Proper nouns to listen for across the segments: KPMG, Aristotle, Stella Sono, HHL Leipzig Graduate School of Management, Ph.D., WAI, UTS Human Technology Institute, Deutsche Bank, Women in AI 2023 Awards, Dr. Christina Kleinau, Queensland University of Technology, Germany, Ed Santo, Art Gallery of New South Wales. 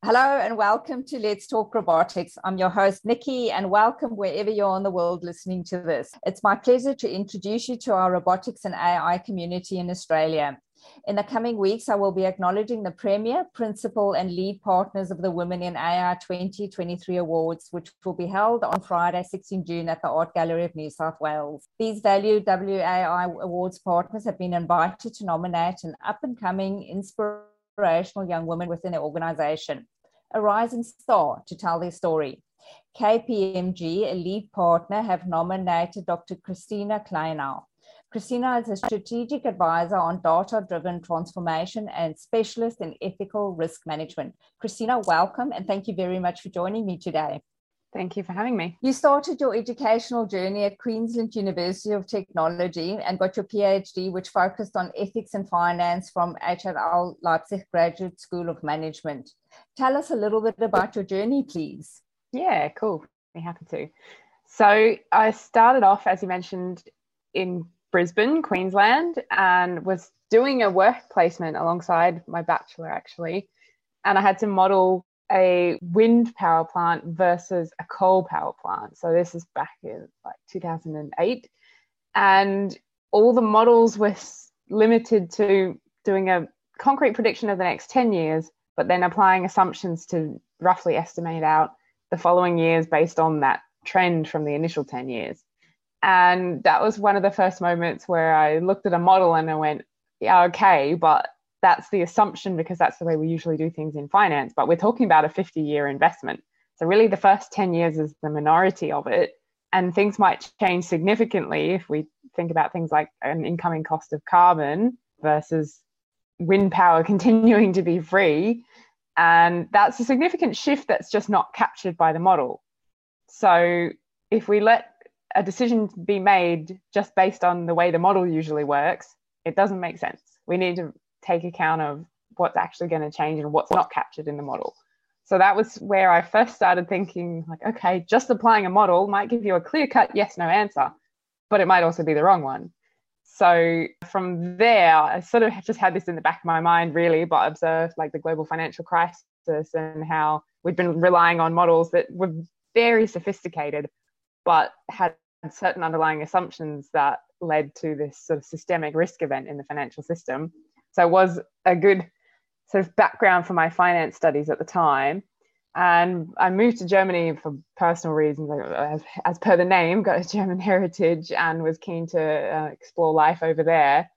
Hello and welcome to Let's Talk Robotics. I'm your host, Nikki, and welcome wherever you're in the world listening to this. It's my pleasure to introduce you to our robotics and AI community in Australia. In the coming weeks, I will be acknowledging the Premier, Principal and Lead Partners of the Women in AI 2023 Awards, which will be held on Friday, 16 June at the Art Gallery of New South Wales. These valued WAI Awards partners have been invited to nominate an up-and-coming, inspirational young woman within their organisation, a rising star to tell their story. KPMG, a lead partner, have nominated Dr. Christina Kleinau. Christina is a strategic advisor on data-driven transformation and specialist in ethical risk management. Christina, welcome, and thank you very much for joining me today. Thank you for having me. You started your educational journey at Queensland University of Technology and got your PhD, which focused on ethics and finance from HHL Leipzig Graduate School of Management. Tell us a little bit about your journey, please. Yeah, cool. I'd be happy to. So I started off, as you mentioned, in Brisbane, Queensland, and was doing a work placement alongside my bachelor, actually. And I had to model a wind power plant versus a coal power plant. So this is back in like 2008. And all the models were limited to doing a concrete prediction of the next 10 years, but then applying assumptions to roughly estimate out the following years based on that trend from the initial 10 years. And that was one of the first moments where I looked at a model and I went, yeah, okay, but that's the assumption because that's the way we usually do things in finance. But we're talking about a 50-year investment. So really the first 10 years is the minority of it. And things might change significantly if we think about things like an incoming cost of carbon versus wind power continuing to be free. And that's a significant shift that's just not captured by the model. So if we let a decision to be made just based on the way the model usually works, it doesn't make sense. We need to take account of what's actually going to change and what's not captured in the model. So that was where I first started thinking, like, okay, just applying a model might give you a clear-cut yes-no answer, but it might also be the wrong one. So from there, I sort of just had this in the back of my mind, really, but observed like the global financial crisis and how we'd been relying on models that were very sophisticated, but had certain underlying assumptions that led to this sort of systemic risk event in the financial system. So it was a good sort of background for my finance studies at the time. And I moved to Germany for personal reasons, as per the name, got a German heritage and was keen to explore life over there.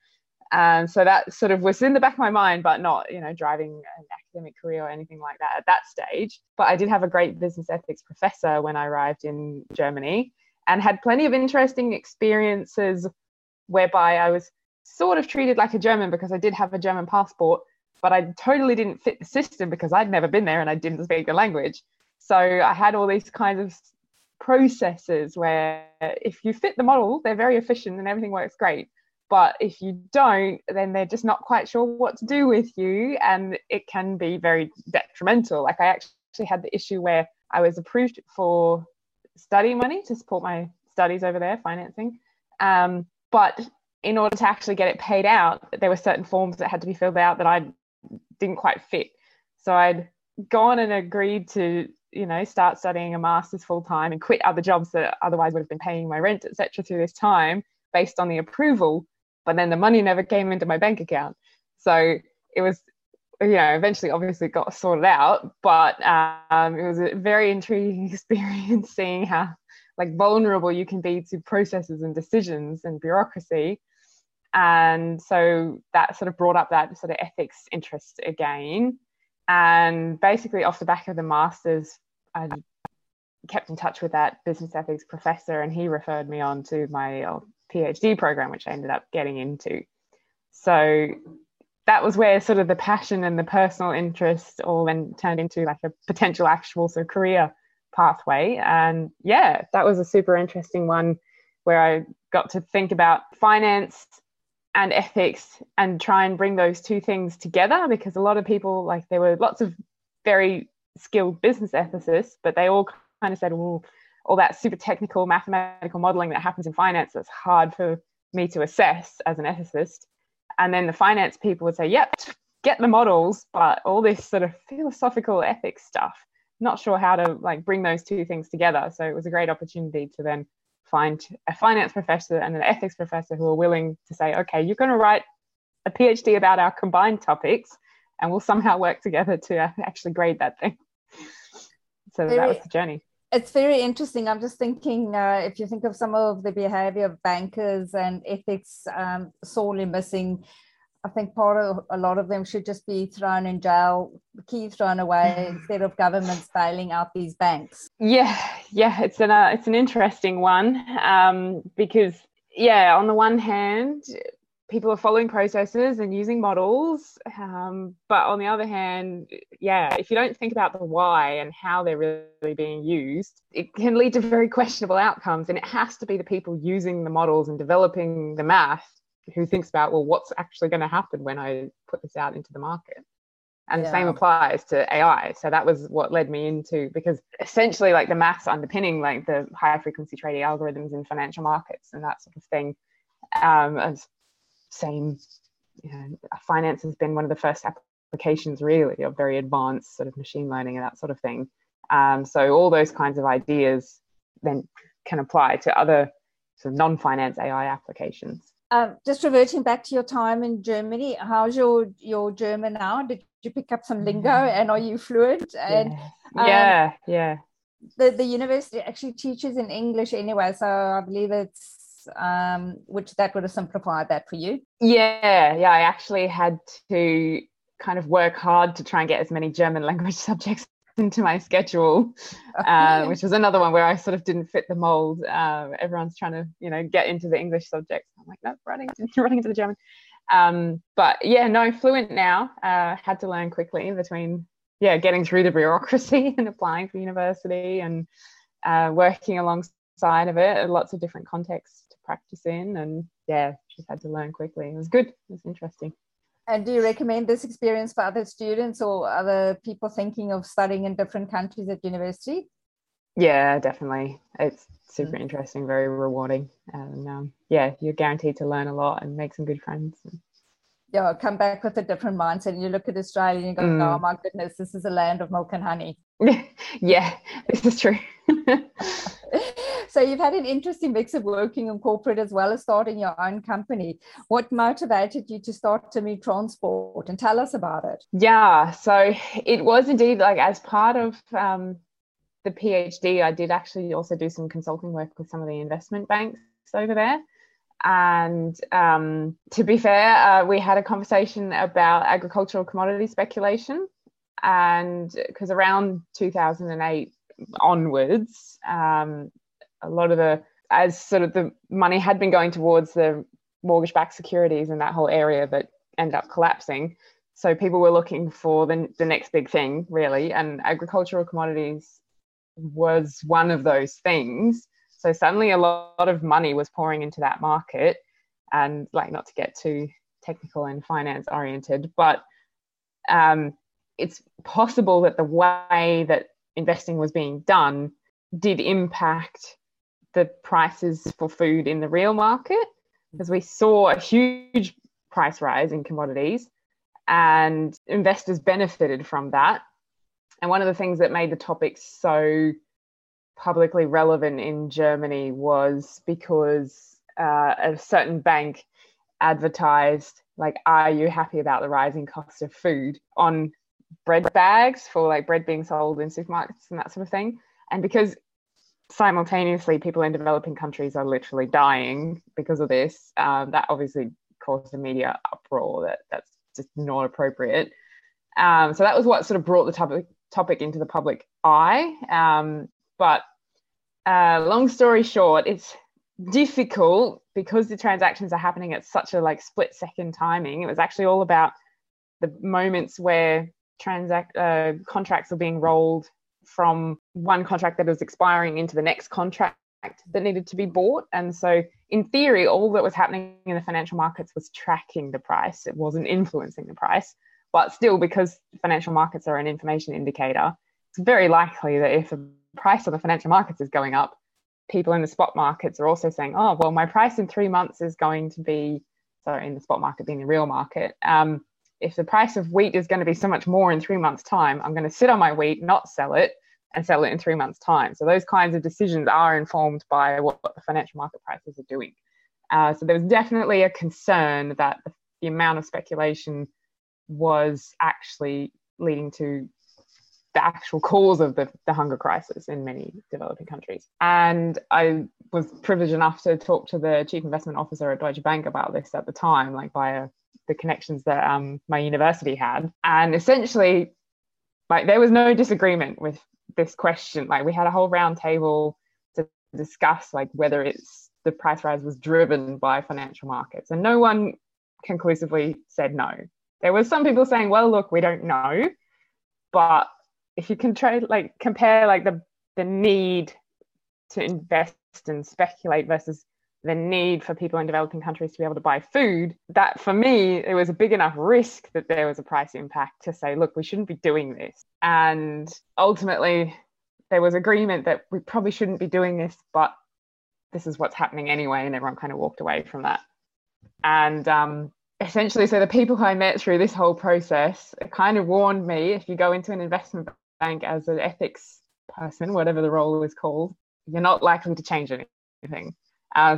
And so that sort of was in the back of my mind, but not, you know, driving an academic career or anything like that at that stage. But I did have a great business ethics professor when I arrived in Germany, and had plenty of interesting experiences whereby I was sort of treated like a German because I did have a German passport, but I totally didn't fit the system because I'd never been there and I didn't speak the language. So I had all these kinds of processes where if you fit the model, they're very efficient and everything works great. But if you don't, then they're just not quite sure what to do with you. And it can be very detrimental. Like I actually had the issue where I was approved for study money to support my studies over there, financing. But in order to actually get it paid out, there were certain forms that had to be filled out that I didn't quite fit. So I'd gone and agreed to, you know, start studying a master's full time and quit other jobs that otherwise would have been paying my rent, etc., through this time based on the approval. But then the money never came into my bank account. So it was, you know, eventually obviously got sorted out, but it was a very intriguing experience seeing how like vulnerable you can be to processes and decisions and bureaucracy. And so that sort of brought up that sort of ethics interest again. And basically off the back of the master's, I kept in touch with that business ethics professor and he referred me on to my PhD program, which I ended up getting into. So that was where sort of the passion and the personal interest all then turned into like a potential actual sort of career pathway. And yeah, that was a super interesting one where I got to think about finance and ethics and try and bring those two things together, because a lot of people, like there were lots of very skilled business ethicists, but they all kind of said, well, all that super technical mathematical modeling that happens in finance that's hard for me to assess as an ethicist. And then the finance people would say, yep, get the models, but all this sort of philosophical ethics stuff, not sure how to like bring those two things together. So it was a great opportunity to then find a finance professor and an ethics professor who are willing to say, okay, you're going to write a PhD about our combined topics and we'll somehow work together to actually grade that thing. So that was the journey. It's very interesting. I'm just thinking, if you think of some of the behavior of bankers and ethics sorely missing, I think part of a lot of them should just be thrown in jail, the key thrown away instead of governments bailing out these banks. Yeah, it's an interesting one because, yeah, on the one hand, people are following processes and using models, but on the other hand, yeah, if you don't think about the why and how they're really being used, it can lead to very questionable outcomes. And it has to be the people using the models and developing the math who thinks about, well, what's actually going to happen when I put this out into the market? And The same applies to AI. So that was what led me into, because essentially like the maths underpinning like the high frequency trading algorithms in financial markets and that sort of thing. Finance has been one of the first applications really of very advanced sort of machine learning and that sort of thing. So all those kinds of ideas then can apply to other sort of non-finance AI applications. Just reverting back to your time in Germany, how's your German now? Did you pick up some lingo and are you fluent? And The university actually teaches in English anyway, so I believe it's that would have simplified that for you. Yeah, I actually had to kind of work hard to try and get as many German language subjects into my schedule, which was another one where I sort of didn't fit the mold. Everyone's trying to, get into the English subjects. I'm like, no, running into the German. But yeah, no, fluent now. Had to learn quickly in between, getting through the bureaucracy and applying for university and working alongside of it, lots of different contexts to practice in, and just had to learn quickly. It was good. It was interesting. And do you recommend this experience for other students or other people thinking of studying in different countries at university? Yeah, definitely. It's super interesting, very rewarding. And you're guaranteed to learn a lot and make some good friends. Yeah, come back with a different mindset. And you look at Australia and you go, oh my goodness, this is a land of milk and honey. Yeah, this is true. So you've had an interesting mix of working in corporate as well as starting your own company. What motivated you to start Timmy Transport, and tell us about it? Yeah, so it was indeed like as part of the PhD, I did actually also do some consulting work with some of the investment banks over there. And to be fair, we had a conversation about agricultural commodity speculation, and because around 2008 onwards, a lot of the money had been going towards the mortgage-backed securities and that whole area that ended up collapsing. So people were looking for the next big thing, really, and agricultural commodities was one of those things. So suddenly a lot of money was pouring into that market, and like not to get too technical and finance-oriented, but it's possible that the way that investing was being done did impact the prices for food in the real market, because we saw a huge price rise in commodities and investors benefited from that. And one of the things that made the topic so publicly relevant in Germany was because a certain bank advertised, like, are you happy about the rising cost of food on bread bags for like bread being sold in supermarkets and that sort of thing. And because simultaneously people in developing countries are literally dying because of this, that obviously caused a media uproar that's just not appropriate. So that was what sort of brought the topic into the public eye. But long story short, it's difficult because the transactions are happening at such a like split second timing. It was actually all about the moments where contracts are being rolled from one contract that was expiring into the next contract that needed to be bought. And so in theory, all that was happening in the financial markets was tracking the price. It wasn't influencing the price, but still, because financial markets are an information indicator, it's very likely that if a price on the financial markets is going up, people in the spot markets are also saying, oh, well, my price in 3 months is going to be, sorry, in the spot market being the real market, if the price of wheat is going to be so much more in 3 months' time, I'm going to sit on my wheat, not sell it, and sell it in 3 months' time. So those kinds of decisions are informed by what the financial market prices are doing. So there was definitely a concern that the amount of speculation was actually leading to the actual cause of the hunger crisis in many developing countries. And I was privileged enough to talk to the chief investment officer at Deutsche Bank about this at the time, like via the connections that my university had. And essentially, like, there was no disagreement with this question. Like, we had a whole round table to discuss, like, whether it's the price rise was driven by financial markets. And no one conclusively said no. There were some people saying, well, look, we don't know. But if you can try, like, compare, like, the need to invest and speculate versus the need for people in developing countries to be able to buy food, that for me, it was a big enough risk that there was a price impact to say, look, we shouldn't be doing this. And ultimately, there was agreement that we probably shouldn't be doing this, but this is what's happening anyway. And everyone kind of walked away from that. And essentially, so the people who I met through this whole process kind of warned me, if you go into an investment bank as an ethics person, whatever the role is called, you're not likely to change anything.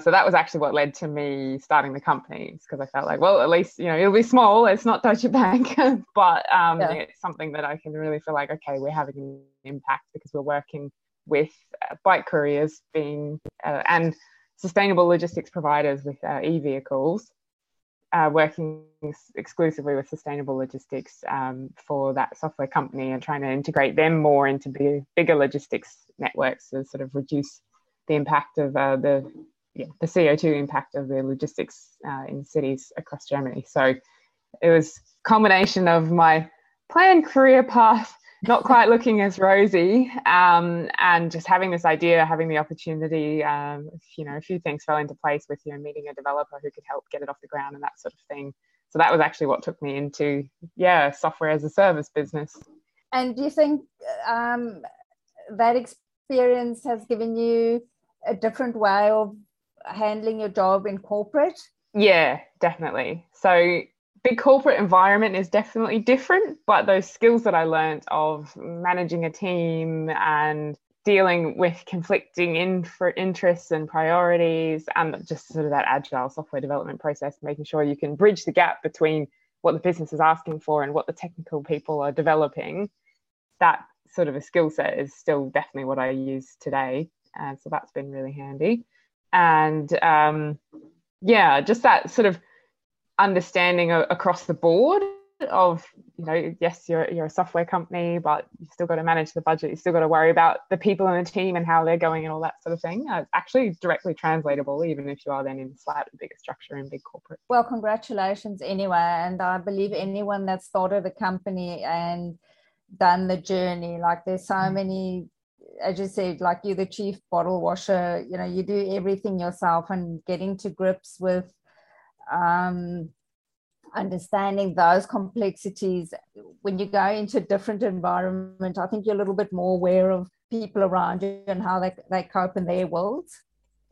So that was actually what led to me starting the company, because I felt like, well, at least, you know, it'll be small. It's not Deutsche Bank, but it's something that I can really feel like, okay, we're having an impact because we're working with bike couriers being and sustainable logistics providers with e-vehicles, working exclusively with sustainable logistics for that software company and trying to integrate them more into bigger logistics networks to sort of reduce the impact of the CO2 impact of the logistics in cities across Germany. So it was a combination of my planned career path, not quite looking as rosy, and just having this idea, having the opportunity, a few things fell into place with, meeting a developer who could help get it off the ground and that sort of thing. So that was actually what took me into, software as a service business. And do you think that experience has given you a different way of handling your job in corporate? Yeah, definitely. So big corporate environment is definitely different, but those skills that I learned of managing a team and dealing with conflicting interests and priorities, and just sort of that agile software development process, making sure you can bridge the gap between what the business is asking for and what the technical people are developing, that sort of a skill set is still definitely what I use today. And so that's been really handy. And just that sort of understanding across the board of, yes, you're a software company, but you've still got to manage the budget. You've still got to worry about the people in the team and how they're going and all that sort of thing. It's actually directly translatable, even if you are then in a slightly bigger structure in big corporate. Well, congratulations anyway. And I believe anyone that started a company and done the journey, like there's so many, as you said, like you're the chief bottle washer, you do everything yourself, and getting to grips with understanding those complexities. When you go into a different environment, I think you're a little bit more aware of people around you and how they cope in their worlds.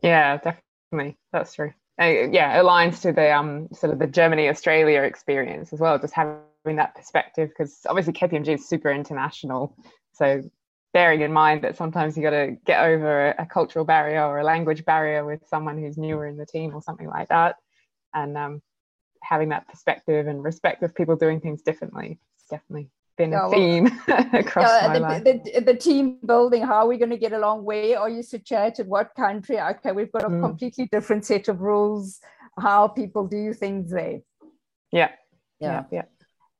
Yeah, definitely. That's true. It aligns to the sort of the Germany-Australia experience as well, just having that perspective, because obviously KPMG is super international. So bearing in mind that sometimes you got to get over a cultural barrier or a language barrier with someone who's newer in the team or something like that. And having that perspective and respect of people doing things differently, it's definitely been a theme across my life. The team building, how are we going to get along? Where are you situated? What country? Okay, we've got a completely different set of rules, how people do things there. Yeah.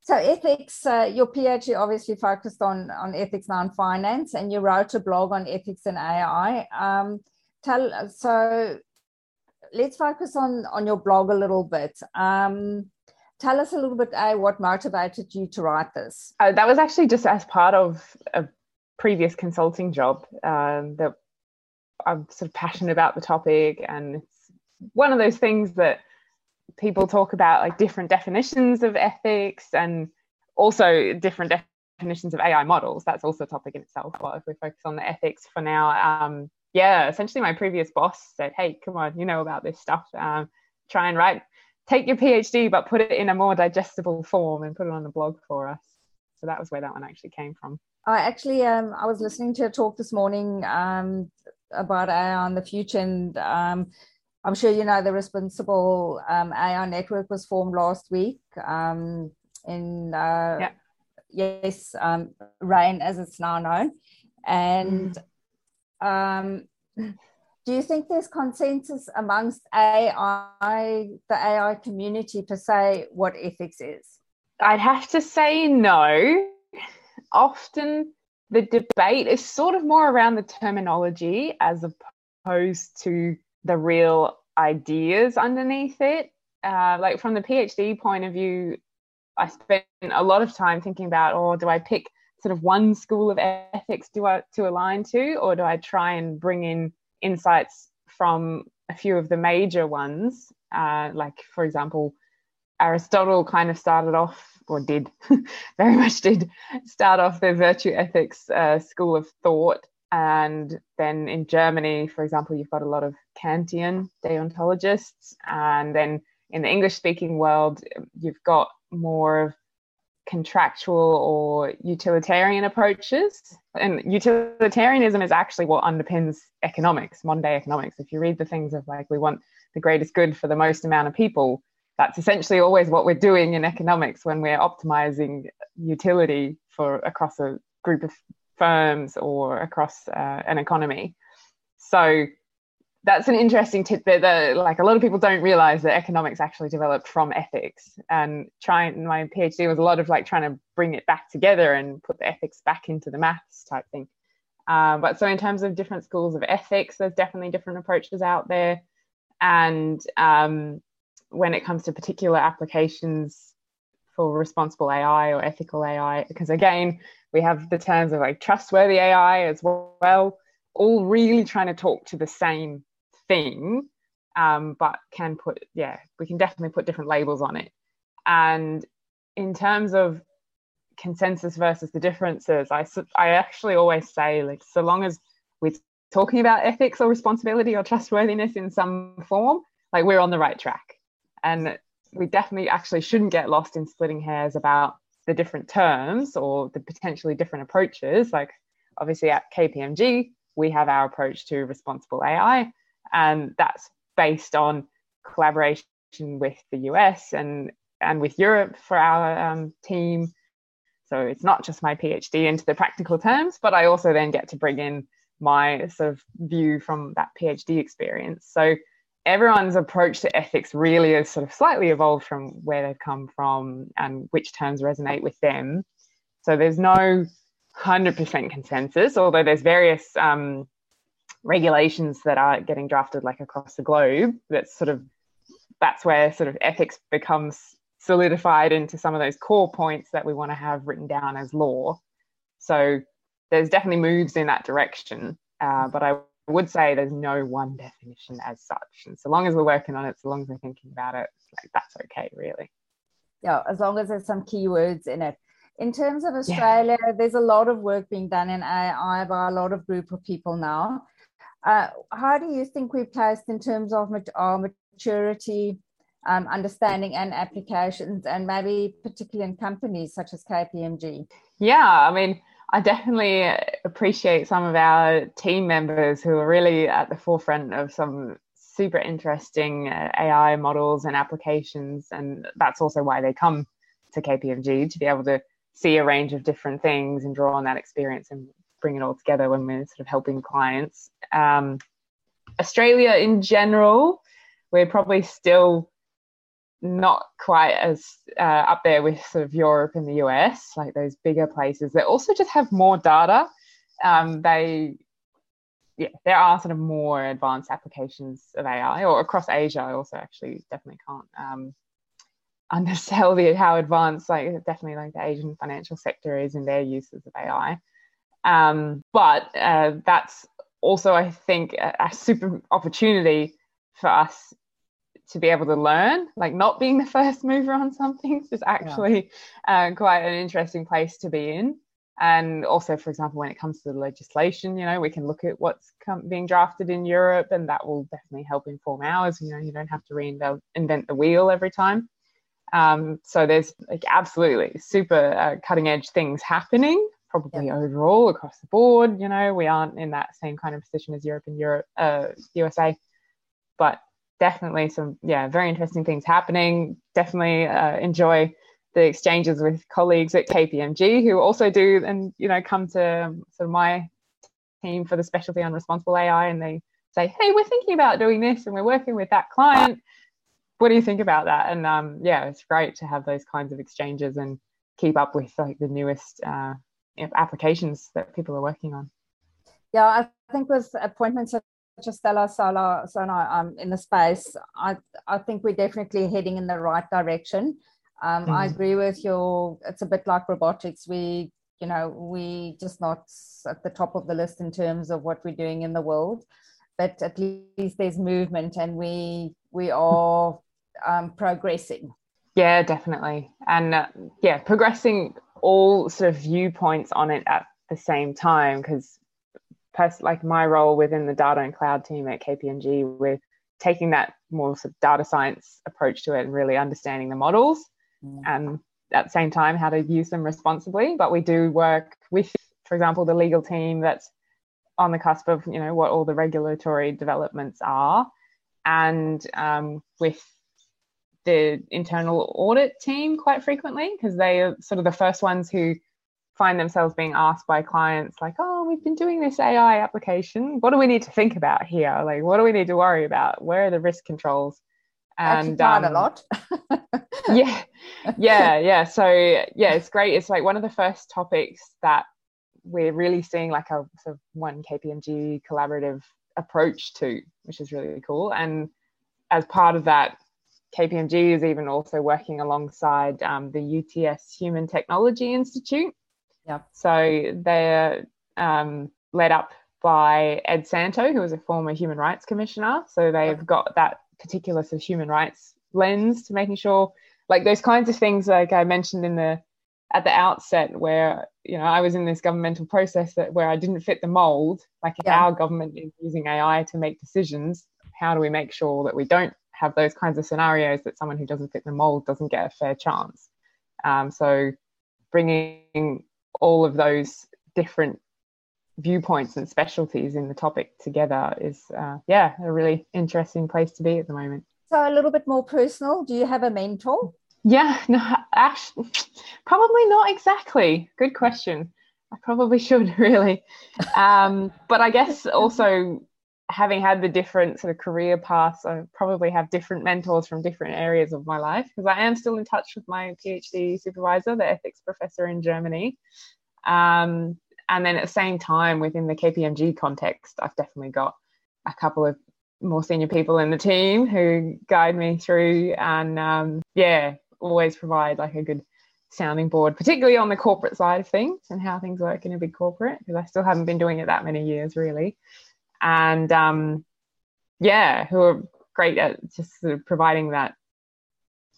So ethics, your PhD obviously focused on ethics now in finance, and you wrote a blog on ethics and AI. So let's focus on your blog a little bit. Tell us a little bit, what motivated you to write this? That was actually just as part of a previous consulting job that I'm sort of passionate about the topic, and it's one of those things that people talk about, like different definitions of ethics and also different definitions of AI models. That's also a topic in itself. Well, if we focus on the ethics for now, yeah, essentially my previous boss said, hey, come on, you know about this stuff. Try and write, take your PhD, but put it in a more digestible form and put it on the blog for us. So that was where that one actually came from. I was listening to a talk this morning about AI on the future, and I'm sure you know the responsible AI network was formed last week RAIN, as it's now known. And do you think there's consensus amongst the AI community per se, what ethics is? I'd have to say no. Often the debate is sort of more around the terminology as opposed to the real ideas underneath it. Like from the PhD point of view, I spent a lot of time thinking about, do I pick sort of one school of ethics to align to, or do I try and bring in insights from a few of the major ones? Like, for example, Aristotle kind of started off, or did, very much did, start off the virtue ethics school of thought. And then in Germany, for example, you've got a lot of Kantian deontologists. And then in the English-speaking world, you've got more of contractual or utilitarian approaches. And utilitarianism is actually what underpins economics, modern day economics. If you read the things of like, we want the greatest good for the most amount of people, that's essentially always what we're doing in economics when we're optimizing utility for across a group of firms or across an economy. So that's an interesting tip that like a lot of people don't realize that economics actually developed from ethics, and my PhD was a lot of like trying to bring it back together and put the ethics back into the maths type thing. But so in terms of different schools of ethics, there's definitely different approaches out there. And when it comes to particular applications for responsible AI or ethical AI, because again, we have the terms of like trustworthy AI as well, all really trying to talk to the same thing, but we can definitely put different labels on it. And in terms of consensus versus the differences, I actually always say, like, so long as we're talking about ethics or responsibility or trustworthiness in some form, like, we're on the right track. And we definitely actually shouldn't get lost in splitting hairs about the different terms or the potentially different approaches. Like, obviously at KPMG, we have our approach to responsible AI, and that's based on collaboration with the US and with Europe for our team. So it's not just my PhD into the practical terms, but I also then get to bring in my sort of view from that PhD experience. So everyone's approach to ethics really is sort of slightly evolved from where they've come from and which terms resonate with them. So there's no 100% consensus, although there's various regulations that are getting drafted like across the globe. That's where sort of ethics becomes solidified into some of those core points that we want to have written down as law. So there's definitely moves in that direction, but I would say there's no one definition as such. And so long as we're working on it, so long as we're thinking about it, like, that's okay, really. Yeah, as long as there's some keywords in it. In terms of Australia, there's a lot of work being done in AI by a lot of group of people now. How do you think we're placed in terms of our maturity, understanding and applications, and maybe particularly in companies such as KPMG? Yeah, I mean, I definitely appreciate some of our team members who are really at the forefront of some super interesting AI models and applications. And that's also why they come to KPMG, to be able to see a range of different things and draw on that experience and bring it all together when we're sort of helping clients. Australia in general, we're probably still not quite as up there with sort of Europe and the US, like those bigger places that also just have more data. There are sort of more advanced applications of AI, or across Asia. I also actually definitely can't undersell how advanced, like, definitely like the Asian financial sector is in their uses of AI. But that's also, I think, a super opportunity for us to be able to learn, like, not being the first mover on some things is actually quite an interesting place to be in. And also, for example, when it comes to the legislation, you know, we can look at what's being drafted in Europe, and that will definitely help inform ours. You know, you don't have to reinvent the wheel every time. So there's like absolutely super cutting edge things happening, probably overall across the board. You know, we aren't in that same kind of position as Europe and USA, but definitely some, very interesting things happening. Definitely enjoy the exchanges with colleagues at KPMG who also do, and, you know, come to sort of my team for the specialty on responsible AI, and they say, hey, we're thinking about doing this and we're working with that client. What do you think about that? And it's great to have those kinds of exchanges and keep up with like the newest applications that people are working on. Yeah, I think with appointments such as Stella Sono in the space, I think we're definitely heading in the right direction. I agree with you. It's a bit like robotics. We just not at the top of the list in terms of what we're doing in the world, but at least there's movement and we are progressing. Yeah, definitely. And progressing all sort of viewpoints on it at the same time, because like my role within the data and cloud team at KPMG, we're taking that more sort of data science approach to it and really understanding the models and at the same time how to use them responsibly. But we do work with, for example, the legal team that's on the cusp of, you know, what all the regulatory developments are, and with the internal audit team quite frequently, because they are sort of the first ones who find themselves being asked by clients like, oh, we've been doing this AI application. What do we need to think about here? Like, what do we need to worry about? Where are the risk controls? And quite a lot. So, it's great. It's like one of the first topics that we're really seeing like a sort of one KPMG collaborative approach to, which is really cool. And as part of that, KPMG is even also working alongside the UTS Human Technology Institute. Yeah. So they're led up by Ed Santo, who was a former human rights commissioner. So they've got that particular sort of human rights lens to making sure, like those kinds of things, like I mentioned at the outset, where, you know, I was in this governmental process where I didn't fit the mold. Like if our government is using AI to make decisions, how do we make sure that we don't have those kinds of scenarios, that someone who doesn't fit the mold doesn't get a fair chance? So bringing all of those different viewpoints and specialties in the topic together is a really interesting place to be at the moment. So a little bit more personal, do you have a mentor? Probably not exactly. Good question. I probably should really. But I guess also having had the different sort of career paths, I probably have different mentors from different areas of my life, because I am still in touch with my PhD supervisor, the ethics professor in Germany. And then at the same time, within the KPMG context, I've definitely got a couple of more senior people in the team who guide me through and, always provide like a good sounding board, particularly on the corporate side of things and how things work in a big corporate, because I still haven't been doing it that many years really. And who are great at just sort of providing that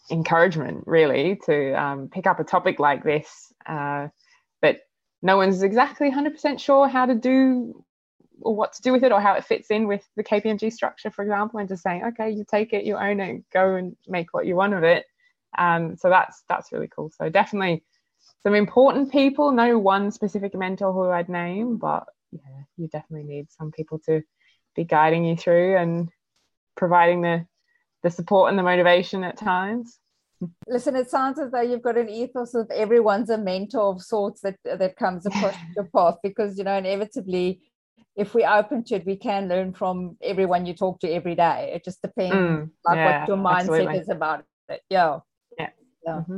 encouragement really to pick up a topic like this, but no one's exactly 100% sure how to do or what to do with it or how it fits in with the KPMG structure, for example, and just saying, okay, you take it, you own it, go and make what you want of it. So that's really cool. So definitely some important people, no one specific mentor who I'd name, but yeah, you definitely need some people to be guiding you through and providing the support and the motivation at times. Listen, it sounds as though you've got an ethos of everyone's a mentor of sorts that comes across your path, because, you know, inevitably, if we're open to it, we can learn from everyone you talk to every day. It just depends what your mindset is about it. Mm-hmm.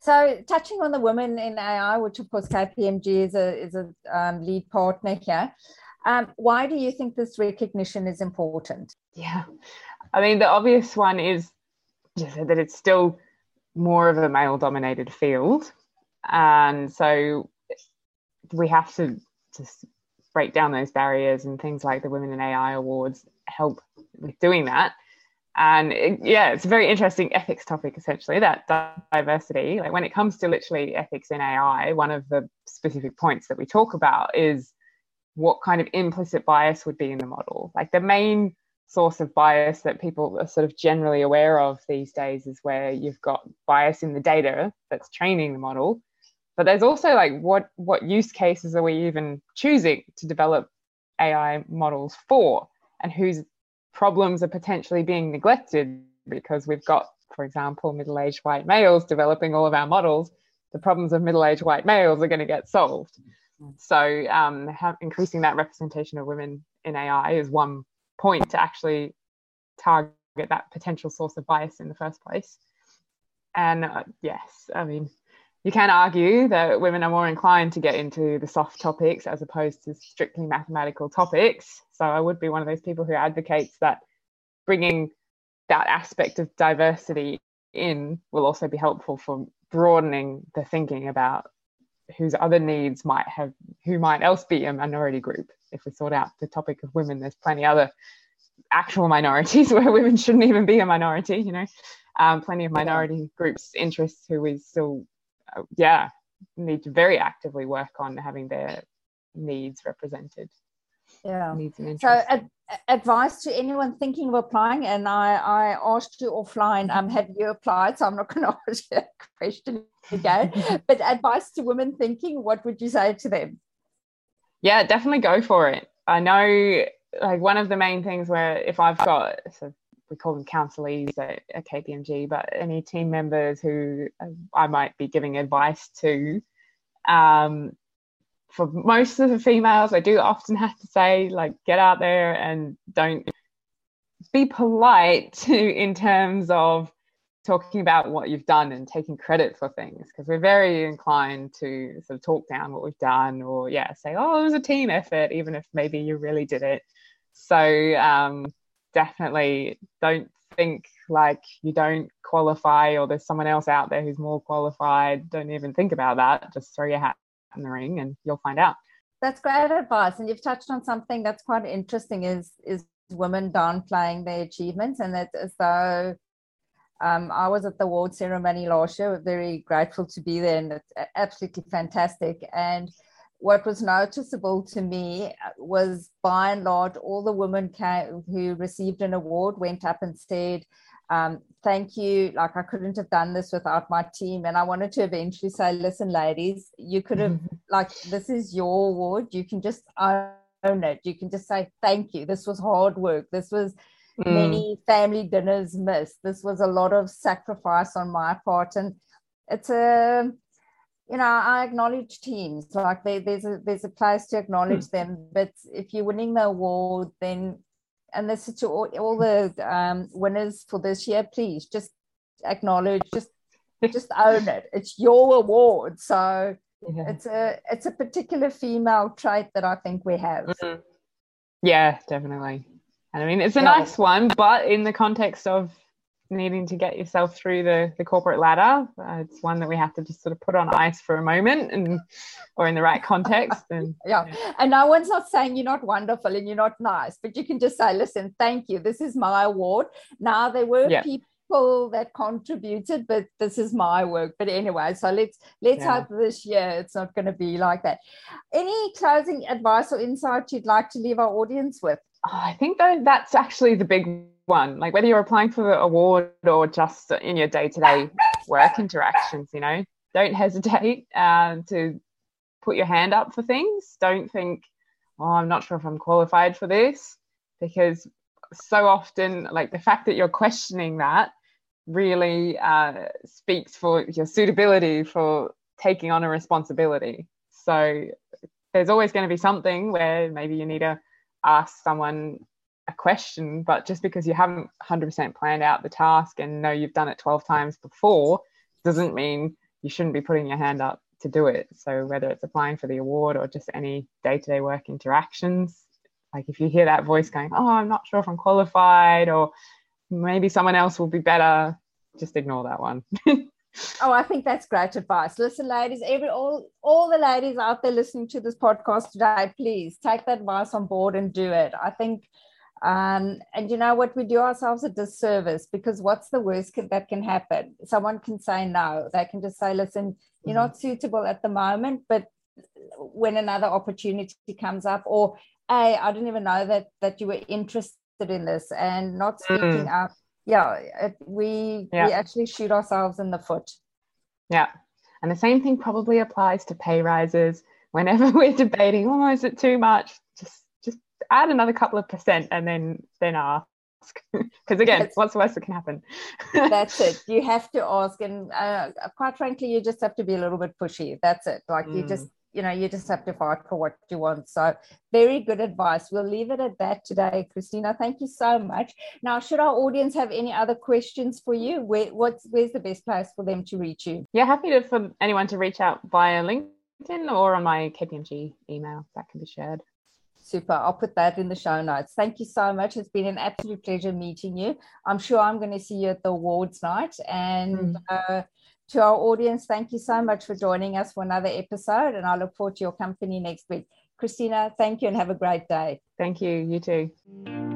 So touching on the Women in AI, which of course KPMG is a lead partner here, why do you think this recognition is important? Yeah, I mean, the obvious one is just that it's still more of a male-dominated field. And so we have to just break down those barriers, and things like the Women in AI Awards help with doing that. And it's a very interesting ethics topic, essentially, that diversity. Like when it comes to literally ethics in AI, one of the specific points that we talk about is what kind of implicit bias would be in the model. Like the main source of bias that people are sort of generally aware of these days is where you've got bias in the data that's training the model. But there's also like what use cases are we even choosing to develop AI models for, and whose problems are potentially being neglected because we've got, for example, middle-aged white males developing all of our models. The problems of middle-aged white males are going to get solved. So increasing that representation of women in AI is one point to actually target that potential source of bias in the first place. And you can argue that women are more inclined to get into the soft topics as opposed to strictly mathematical topics. So I would be one of those people who advocates that bringing that aspect of diversity in will also be helpful for broadening the thinking about whose other needs might have, who might else be a minority group. If we sort out the topic of women, there's plenty other actual minorities where women shouldn't even be a minority, plenty of minority groups' interests who we still need to very actively work on having their needs represented. So advice to anyone thinking of applying, and I asked you offline, have you applied? So I'm not going to ask you that question again, but advice to women thinking, what would you say to them? Yeah, definitely go for it. I know like one of the main things where if I've got, so we call them counselees at KPMG, but any team members who I might be giving advice to, for most of the females, I do often have to say, like, get out there and don't be polite in terms of talking about what you've done and taking credit for things, because we're very inclined to sort of talk down what we've done or, say, oh, it was a team effort, even if maybe you really did it. So definitely don't think like you don't qualify or there's someone else out there who's more qualified. Don't even think about that. Just throw your hat in the ring and you'll find out. That's great advice, and you've touched on something that's quite interesting is women downplaying their achievements, and that's as though I was at the award ceremony last year. We're very grateful to be there, and it's absolutely fantastic. And what was noticeable to me was by and large all the women who received an award went up and said, thank you, like I couldn't have done this without my team. And I wanted to eventually say, listen, ladies, you could have, like, this is your award. You can just own it. You can just say, thank you. This was hard work. This was many family dinners missed. This was a lot of sacrifice on my part. And it's a, I acknowledge teams. Like there's a place to acknowledge them. But if you're winning the award, then, and this is to all the winners for this year, please just acknowledge, just own it. It's your award. So it's a particular female trait that I think we have. Mm-hmm. Yeah, definitely. And I mean, it's a nice one, but in the context of needing to get yourself through the corporate ladder, it's one that we have to just sort of put on ice for a moment, and or in the right context. And and no one's not saying you're not wonderful and you're not nice, but you can just say, listen, thank you, this is my award. Now there were people that contributed, but this is my work. But anyway, so let's hope this year it's not going to be like that. Any closing advice or insight you'd like to leave our audience with? I think that's actually the big one, like whether you're applying for the award or just in your day-to-day work interactions, don't hesitate to put your hand up for things. Don't think, I'm not sure if I'm qualified for this, because so often, like, the fact that you're questioning that really speaks for your suitability for taking on a responsibility. So there's always going to be something where maybe you need to ask someone a question, but just because you haven't 100% planned out the task and know you've done it 12 times before doesn't mean you shouldn't be putting your hand up to do it. So whether it's applying for the award or just any day-to-day work interactions, like if you hear that voice going, I'm not sure if I'm qualified, or maybe someone else will be better, just ignore that one. I think that's great advice. Listen, ladies, all the ladies out there listening to this podcast today, please take that advice on board and do it. I think And you know what, we do ourselves a disservice, because what's the worst that can happen? Someone can say no. They can just say, listen, you're not suitable at the moment, but when another opportunity comes up, or hey, I didn't even know that you were interested in this, and not speaking up. We actually shoot ourselves in the foot. Yeah. And the same thing probably applies to pay rises. Whenever we're debating, oh, is it too much? Just add another couple of percent and then ask. Because again, what's the worst that can happen? That's it. You have to ask. And quite frankly, you just have to be a little bit pushy. That's it. Like you just have to fight for what you want. So very good advice. We'll leave it at that today, Christina. Thank you so much. Now, should our audience have any other questions for you? Where's the best place for them to reach you? Yeah, happy for anyone to reach out via LinkedIn or on my KPMG email. That can be shared. Super. I'll put that in the show notes. Thank you so much. It's been an absolute pleasure meeting you. I'm sure I'm going to see you at the awards night. And to our audience, thank you so much for joining us for another episode, and I look forward to your company next week. Christina, thank you and have a great day. Thank you. You too.